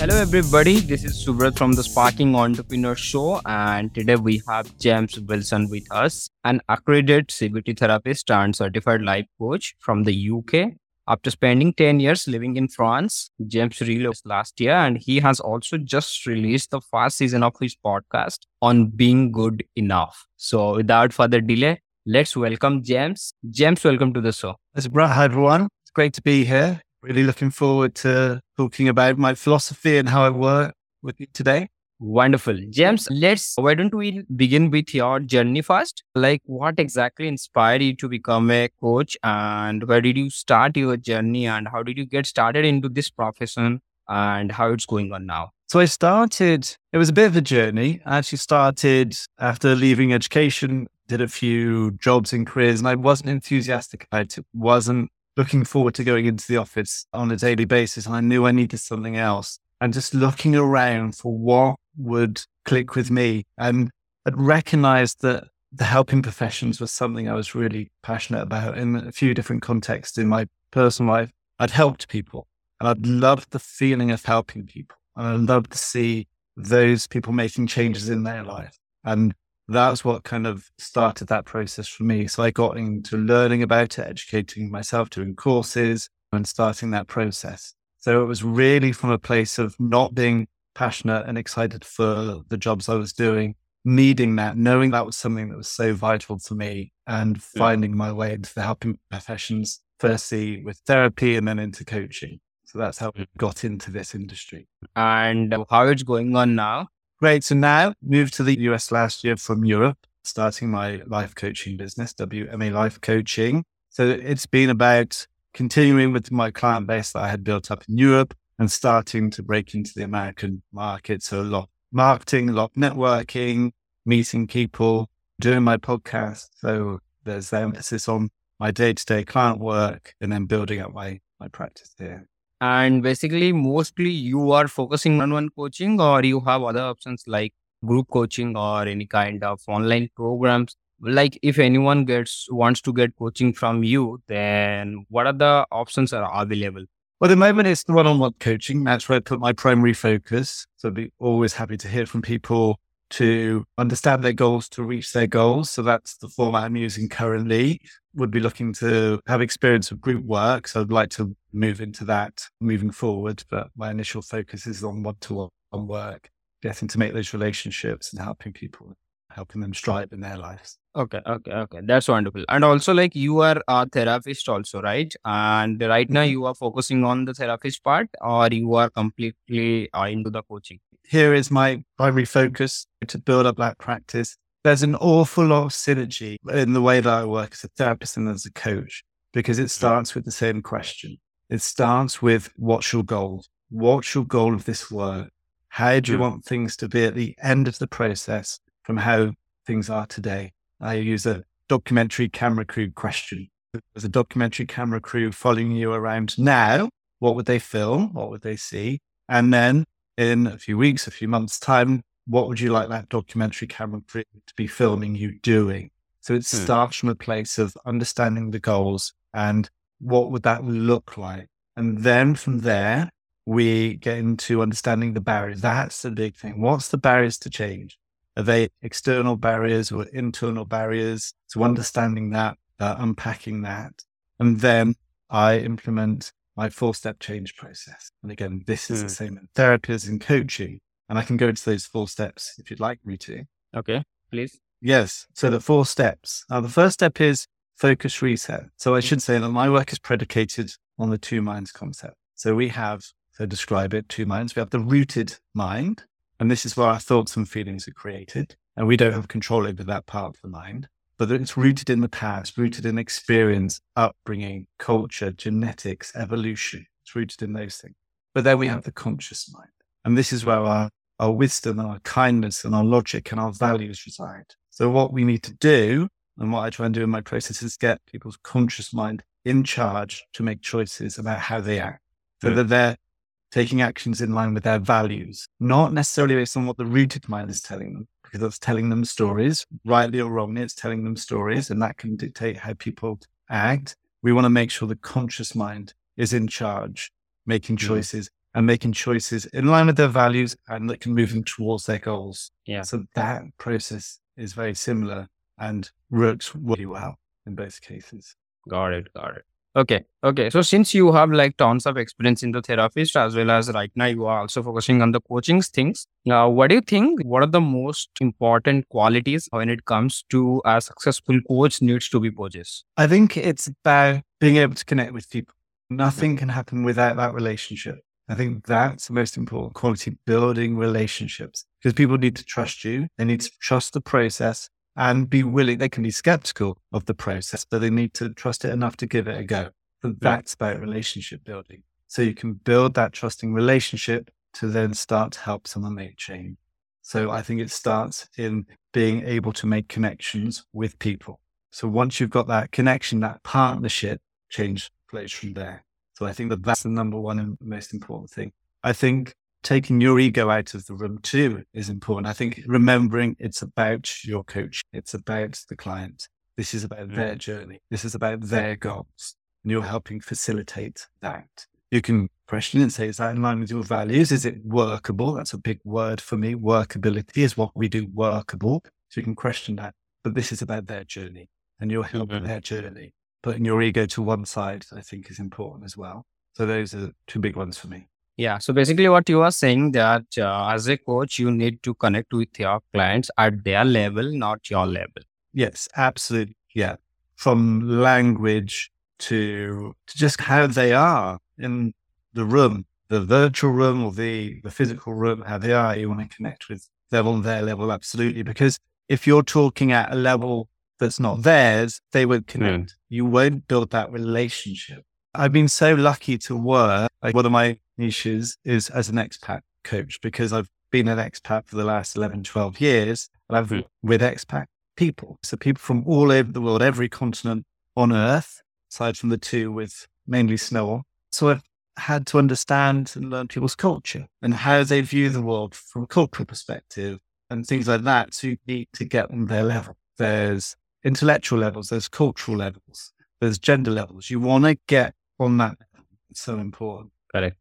Hello everybody, this is Subrat from the Sparking Entrepreneur Show, and today we have James Wilson with us, an accredited CBT therapist and certified life coach from the U.K. After spending 10 years living in France, James relocated last year, and he has also just released the first season of his podcast, On Being Good Enough. So without further delay, let's welcome James. James, welcome to the show. Hi everyone, it's great to be here. Really looking forward to talking about my philosophy and how I work with you today. Wonderful. James, why don't we begin with your journey first? Like, what exactly inspired you to become a coach, and where did you start your journey, and how did you get started into this profession, and how it's going on now? So it was a bit of a journey. I actually started after leaving education, did a few jobs and careers, and I wasn't enthusiastic about it. Wasn't looking forward to going into the office on a daily basis. And I knew I needed something else. And just looking around for what would click with me. And I'd recognized that the helping professions was something I was really passionate about in a few different contexts in my personal life. I'd helped people and I'd loved the feeling of helping people. And I loved to see those people making changes in their life. And that's what kind of started that process for me. So I got into learning about it, educating myself, doing courses and starting that process. So it was really from a place of not being passionate and excited for the jobs I was doing, needing that, knowing that was something that was so vital for me and finding my way into the helping professions, firstly with therapy and then into coaching. So that's how I got into this industry. And how it's going on now? Great. So now moved to the U.S. last year from Europe, starting my life coaching business, WMA Life Coaching. So it's been about continuing with my client base that I had built up in Europe and starting to break into the American market. So a lot of marketing, a lot of networking, meeting people, doing my podcast. So there's the emphasis on my day-to-day client work and then building up my practice there. And basically, mostly you are focusing one-on-one coaching, or you have other options like group coaching or any kind of online programs. Like if anyone wants to get coaching from you, then what are the options are available? Well, at the moment it's the one-on-one coaching. That's where I put my primary focus. So I'd be always happy to hear from people to understand their goals, to reach their goals. So that's the format I'm using currently. Would be looking to have experience of group work. So I'd like to move into that moving forward. But my initial focus is on one-to-one work, getting to make those relationships and helping people, helping them strive in their lives. Okay. That's wonderful. And also like you are a therapist also, right? And right now you are focusing on the therapist part, or you are completely into the coaching? Here is my primary focus to build up that practice. There's an awful lot of synergy in the way that I work as a therapist and as a coach, because it starts with the same question. It starts with, what's your goal? What's your goal of this work? How do you want things to be at the end of the process from how things are today? I use a documentary camera crew question. If there's a documentary camera crew following you around now, what would they film? What would they see? And then in a few weeks, a few months' time, what would you like that documentary camera crew to be filming you doing? So it starts from a place of understanding the goals and what would that look like? And then from there, we get into understanding the barriers. That's the big thing. What's the barriers to change? Are they external barriers or internal barriers? So understanding that, unpacking that. And then I implement my 4-step change process. And again, this is the same in therapy as in coaching. And I can go into those 4 steps if you'd like me to. Okay, please. Yes. So the 4 steps. Now, the first step is focus reset. So I should say that my work is predicated on the 2 minds concept. So we have, to describe it, 2 minds. We have the rooted mind. And this is where our thoughts and feelings are created. And we don't have control over that part of the mind. But it's rooted in the past, rooted in experience, upbringing, culture, genetics, evolution. It's rooted in those things. But then we have the conscious mind. And this is where our wisdom and our kindness and our logic and our values reside. So what we need to do, and what I try and do in my process, is get people's conscious mind in charge to make choices about how they act. So that they're taking actions in line with their values, not necessarily based on what the rooted mind is telling them, because that's telling them stories, rightly or wrongly, it's telling them stories, and that can dictate how people act. We want to make sure the conscious mind is in charge, making choices and making choices in line with their values and that can move them towards their goals. Yeah. So that process is very similar and works really well in both cases. Got it. Okay. So since you have like tons of experience in the therapist as well as right now you are also focusing on the coaching things. Now, what do you think? What are the most important qualities when it comes to a successful coach needs to be possessed? I think it's about being able to connect with people. Nothing can happen without that relationship. I think that's the most important quality, building relationships, because people need to trust you. They need to trust the process. And be willing, they can be skeptical of the process, but they need to trust it enough to give it a go. And that's about relationship building. So you can build that trusting relationship to then start to help someone make change. So I think it starts in being able to make connections with people. So once you've got that connection, that partnership, change flows from there. So I think that that's the number one and most important thing. I think taking your ego out of the room too is important. I think remembering it's about your coach. It's about the client. This is about their journey. This is about their goals. And you're helping facilitate that. You can question and say, is that in line with your values? Is it workable? That's a big word for me. Workability is what we do, workable. So you can question that. But this is about their journey and you're helping their journey. Putting your ego to one side, I think, is important as well. So those are two big ones for me. Yeah. So basically what you are saying that as a coach, you need to connect with your clients at their level, not your level. Yes, absolutely. Yeah. From language to just how they are in the room, the virtual room or the physical room, how they are, you want to connect with them on their level. Absolutely. Because if you're talking at a level that's not theirs, they won't connect. You won't build that relationship. I've been so lucky to work. One of my niches is as an expat coach, because I've been an expat for the last 11, 12 years and I've worked with expat people. So people from all over the world, every continent on earth, aside from the two with mainly snow on. So I've had to understand and learn people's culture and how they view the world from a cultural perspective and things like that. So you need to get on their level. There's intellectual levels, there's cultural levels, there's gender levels. You want to get on that. It's so important. Correct.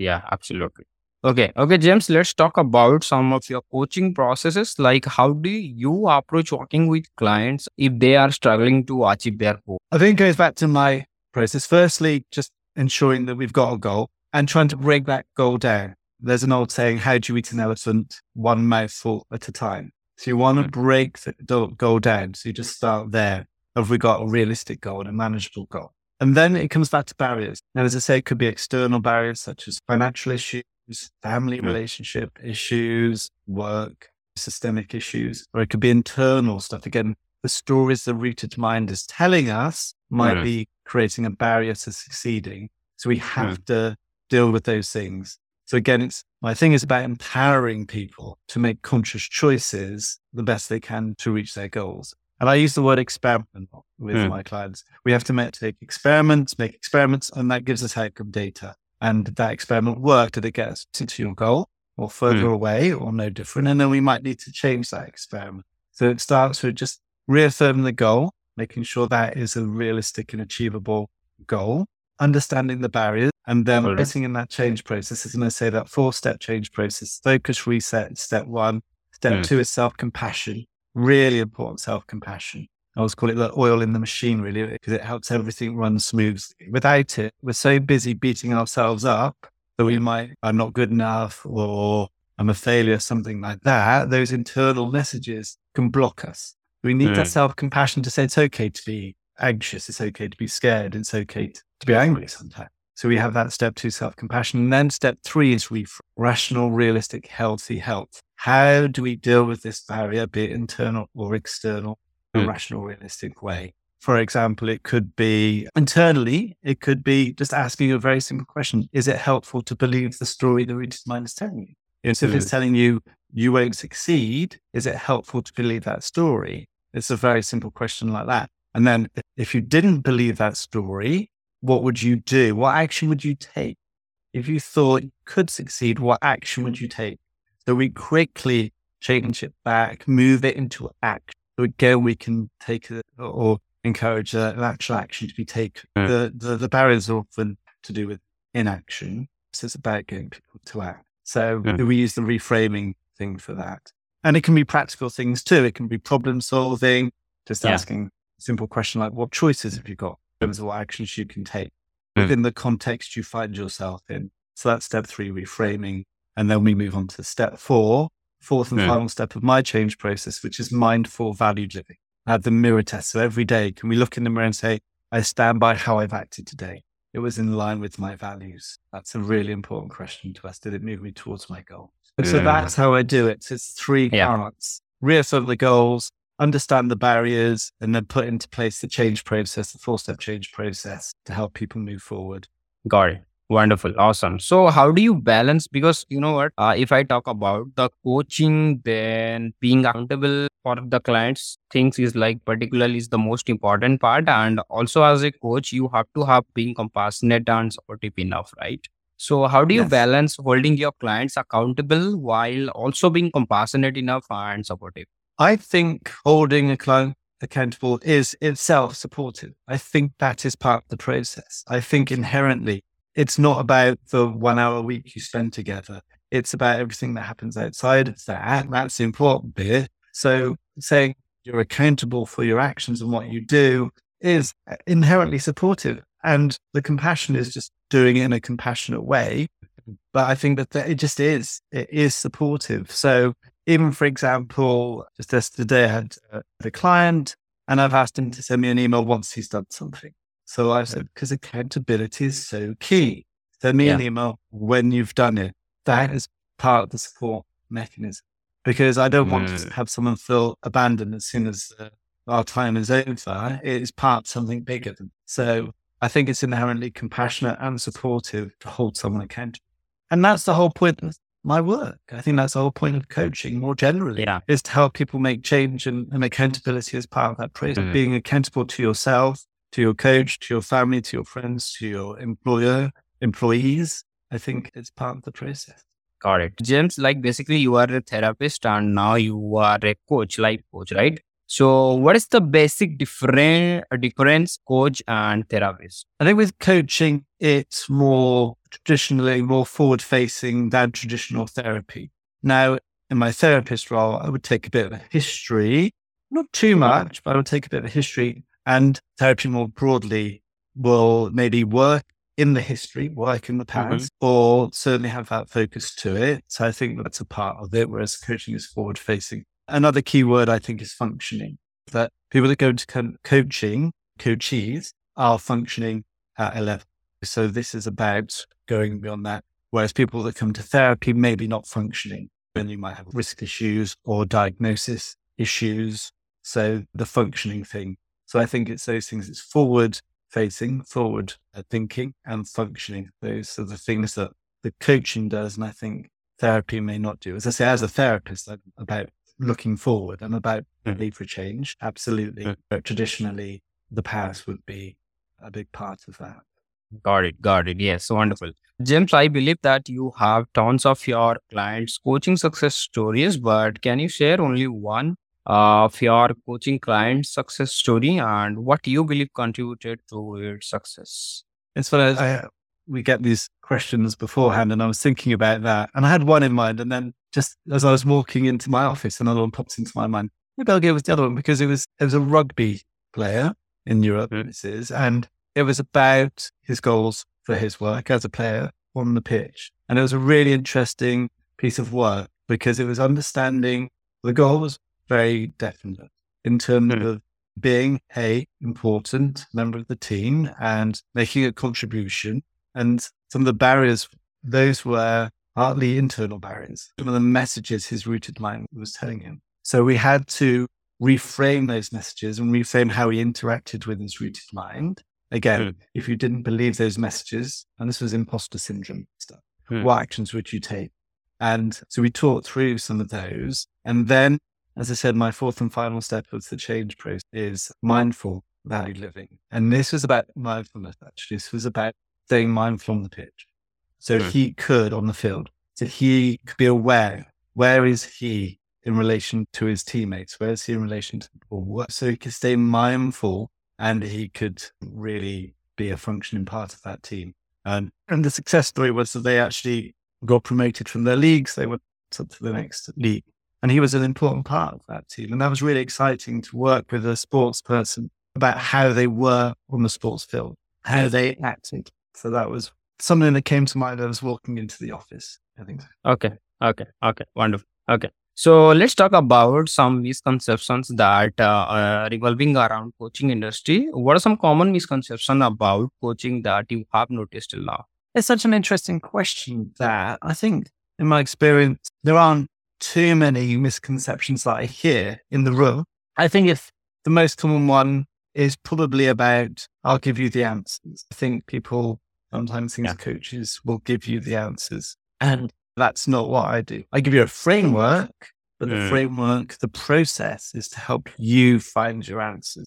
Yeah, absolutely. Okay, James, let's talk about some of your coaching processes. Like, how do you approach working with clients if they are struggling to achieve their goal? I think it goes back to my process. Firstly, just ensuring that we've got a goal and trying to break that goal down. There's an old saying, how do you eat an elephant? One mouthful at a time. So you want to break the goal down. So you just start there. Have we got a realistic goal and a manageable goal? And then it comes back to barriers. Now, as I say, it could be external barriers such as financial issues, family relationship issues, work, systemic issues, or it could be internal stuff. Again, the stories the rooted mind is telling us might be creating a barrier to succeeding. So we have to deal with those things. So again, my thing is about empowering people to make conscious choices the best they can to reach their goals. And I use the word experiment with my clients. We have to make experiments, and that gives us outcome data. And that experiment worked. Did it get us to your goal or further away or no different? And then we might need to change that experiment. So it starts with just reaffirming the goal, making sure that is a realistic and achievable goal, understanding the barriers, and then putting in that change process. As I say, that 4-step change process, focus, reset, step 1. Step 2 is self-compassion. Really important self-compassion. I always call it the oil in the machine, really, because it helps everything run smoothly. Without it, we're so busy beating ourselves up that we might, I'm not good enough or I'm a failure, something like that. Those internal messages can block us. We need that self-compassion to say it's okay to be anxious. It's okay to be scared. It's okay to be angry sometimes. So we have that step 2, self-compassion. And then step 3 is rational, realistic, healthy health. How do we deal with this barrier, be it internal or external, in a rational, realistic way? For example, it could be internally, it could be just asking a very simple question. Is it helpful to believe the story the reader's mind is telling you? So if it's telling you, you won't succeed, is it helpful to believe that story? It's a very simple question like that. And then if you didn't believe that story, what would you do? What action would you take? If you thought you could succeed, what action would you take? So we quickly change it back, move it into action. So again, we can take it or encourage an actual action to be taken. The barriers are often to do with inaction. So it's about getting people to act. So we use the reframing thing for that. And it can be practical things too. It can be problem solving, just asking a simple question like, what choices have you got in terms of what actions you can take within the context you find yourself in? So that's step 3, reframing. And then we move on to step 4, fourth and final step of my change process, which is mindful valued living. I have the mirror test. So every day, can we look in the mirror and say, I stand by how I've acted today? It was in line with my values. That's a really important question to ask. Did it move me towards my goal? And so that's how I do it. So it's 3 parts: reaffirm the goals, understand the barriers, and then put into place the change process, the 4-step change process to help people move forward. Got it. Wonderful. Awesome. So how do you balance? Because you know what, if I talk about the coaching, then being accountable for the clients things is like particularly is the most important part. And also as a coach, you have to have being compassionate and supportive enough, right? So how do you balance holding your clients accountable while also being compassionate enough and supportive? I think holding a client accountable is itself supportive. I think that is part of the process. I think inherently, it's not about the 1 hour a week you spend together. It's about everything that happens outside of that. That's the important bit. So saying you're accountable for your actions and what you do is inherently supportive. And the compassion is just doing it in a compassionate way. But I think that it just is. It is supportive. So even, for example, just yesterday I had a client and I've asked him to send me an email once he's done something. So I said, because accountability is so key. Send me an email when you've done it. That is part of the support mechanism, because I don't want to have someone feel abandoned as soon as our time is over. It is part of something bigger. So I think it's inherently compassionate and supportive to hold someone accountable. And that's the whole point of my work. I think that's the whole point of coaching more generally, is to help people make change, and accountability is part of that process. Being accountable to yourself, to your coach, to your family, to your friends, to your employees. I think it's part of the process. Got it. James, like basically you are a therapist and now you are a coach, life coach, right? So what is the basic difference coach and therapist? I think with coaching, it's more traditionally more forward facing than traditional therapy. Now in my therapist role, I would take a bit of a history, not too much, but I would take a bit of a history. And therapy more broadly will maybe work in the history, work in the past, or certainly have that focus to it. So I think that's a part of it, whereas coaching is forward-facing. Another key word I think is functioning, that people that go to coaching, coachees, are functioning at a level. So this is about going beyond that, whereas people that come to therapy may be not functioning, and you might have risk issues or diagnosis issues. So the functioning thing. So I think it's those things. It's forward-facing, forward thinking and functioning. Those are the things that the coaching does, and I think therapy may not do. As I say, as a therapist, I'm about looking forward. I'm about need for change. Absolutely. But traditionally, the past would be a big part of that. Got it. Yes, wonderful. James, I believe that you have tons of your clients' coaching success stories, but can you share only one of your coaching client success story and what you believe contributed to its success? It's funny, we get these questions beforehand and I was thinking about that and I had one in mind, and then just as I was walking into my office another one pops into my mind. Maybe I'll go with the other one because it was a rugby player in Europe, and it was about his goals for his work as a player on the pitch. And it was a really interesting piece of work because it was understanding the goal was very definite in terms of being an important member of the team and making a contribution. And some of the barriers, those were partly internal barriers. Some of the messages his rooted mind was telling him. So we had to reframe those messages and reframe how he interacted with his rooted mind. Again, if you didn't believe those messages, and this was imposter syndrome stuff, what actions would you take? And so we talked through some of those. And then, as I said, my fourth and final step of the change process is mindful valued living. And this was about mindfulness, actually. This was about staying mindful on the pitch. So he could, on the field, so he could be aware, where is he in relation to his teammates? Where is he in relation to the ball? So he could stay mindful and he could really be a functioning part of that team. And the success story was that they actually got promoted from their leagues. They went to the next league. And he was an important part of that team. And that was really exciting to work with a sports person about how they were on the sports field, how they acted. So that was something that came to mind as I was walking into the office, I think. Okay. Wonderful. Okay. So let's talk about some misconceptions that revolving around coaching industry. What are some common misconceptions about coaching that you have noticed till now? It's such an interesting question that I think in my experience, there aren't too many misconceptions that I hear in the room. I think if the most common one is probably about, I'll give you the answers. I think people sometimes think coaches will give you the answers. And that's not what I do. I give you a framework, but the framework, the process is to help you find your answers.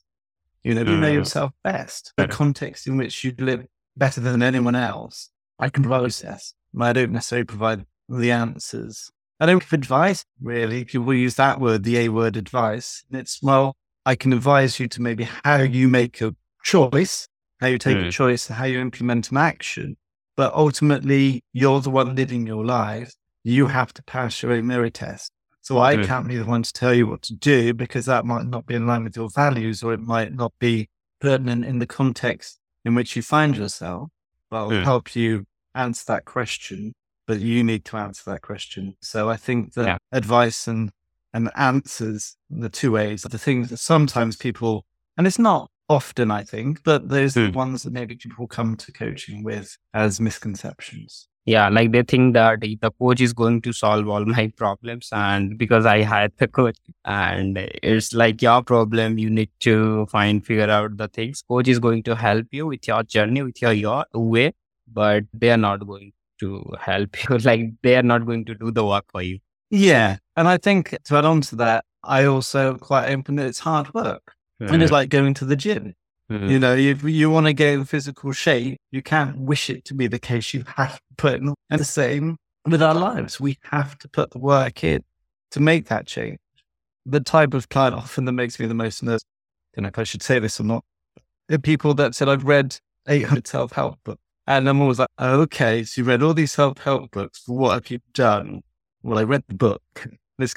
You know yourself best, the context in which you live better than anyone else. I can process. I don't necessarily provide the answers. I don't give advice, really. People use that word, the A word, advice. And it's, well, I can advise you to maybe how you make a choice, how you take a choice, how you implement an action. But ultimately, you're the one living your life. You have to pass your own mirror test. So I can't be the one to tell you what to do because that might not be in line with your values or it might not be pertinent in the context in which you find yourself. But I'll help you answer that question, but you need to answer that question. So I think that advice and answers, the two ways, the things that sometimes people, and it's not often, I think, but those are the ones that maybe people come to coaching with as misconceptions. Yeah, like they think that the coach is going to solve all my problems and because I hired the coach and it's like your problem, you need to figure out the things. Coach is going to help you with your journey, with your way, but they are not going to help you. Like they are not going to do the work for you. Yeah. And I think to add on to that, I also quite open that it's hard work. And it's like going to the gym. You know, if you want to get in physical shape, you can't wish it to be the case. You have to put in. And the same with our lives. We have to put the work in to make that change. The type of client often that makes me the most nervous, I don't know if I should say this or not, are people that said, I've read 800 self-help books. And I'm always like, oh, okay, so you read all these self-help books. What have you done? Well, I read the book.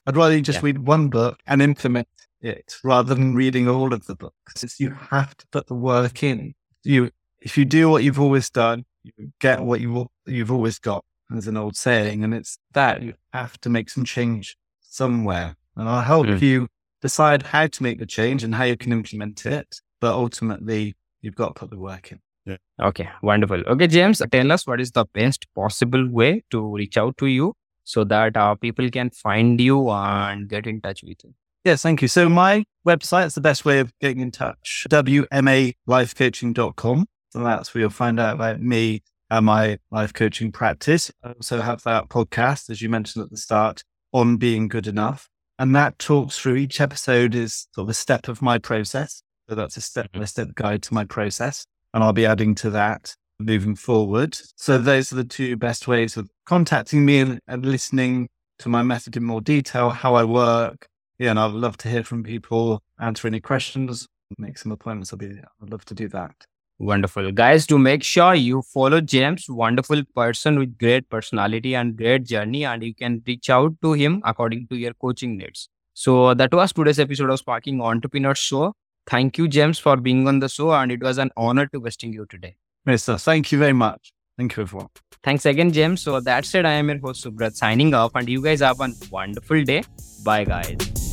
I'd rather you just read one book and implement it rather than reading all of the books. It's, you have to put the work in. If you do what you've always done, you get what you've always got, as an old saying. And it's that you have to make some change somewhere. And I'll help you decide how to make the change and how you can implement it. But ultimately, you've got to put the work in. Yeah. Okay, wonderful. Okay, James, tell us what is the best possible way to reach out to you so that our people can find you and get in touch with you. Yes, thank you. So my website is the best way of getting in touch, wmalifecoaching.com. So that's where you'll find out about me and my life coaching practice. I also have that podcast, as you mentioned at the start, On Being Good Enough. And that talks through each episode is sort of a step of my process. So that's a step-by-step guide to my process. And I'll be adding to that moving forward. So those are the two best ways of contacting me and listening to my method in more detail, how I work. Yeah, and I'd love to hear from people, answer any questions, make some appointments. I'd love to do that. Wonderful. Guys, do make sure you follow James, wonderful person with great personality and great journey, and you can reach out to him according to your coaching needs. So that was today's episode of Sparking Entrepreneur Show. Thank you, James, for being on the show, and it was an honor to hosting you today. Mr. Thank you very much. Thank you, everyone. Thanks again, James. So that said, I am your host, Subrat, signing off, and you guys have a wonderful day. Bye, guys.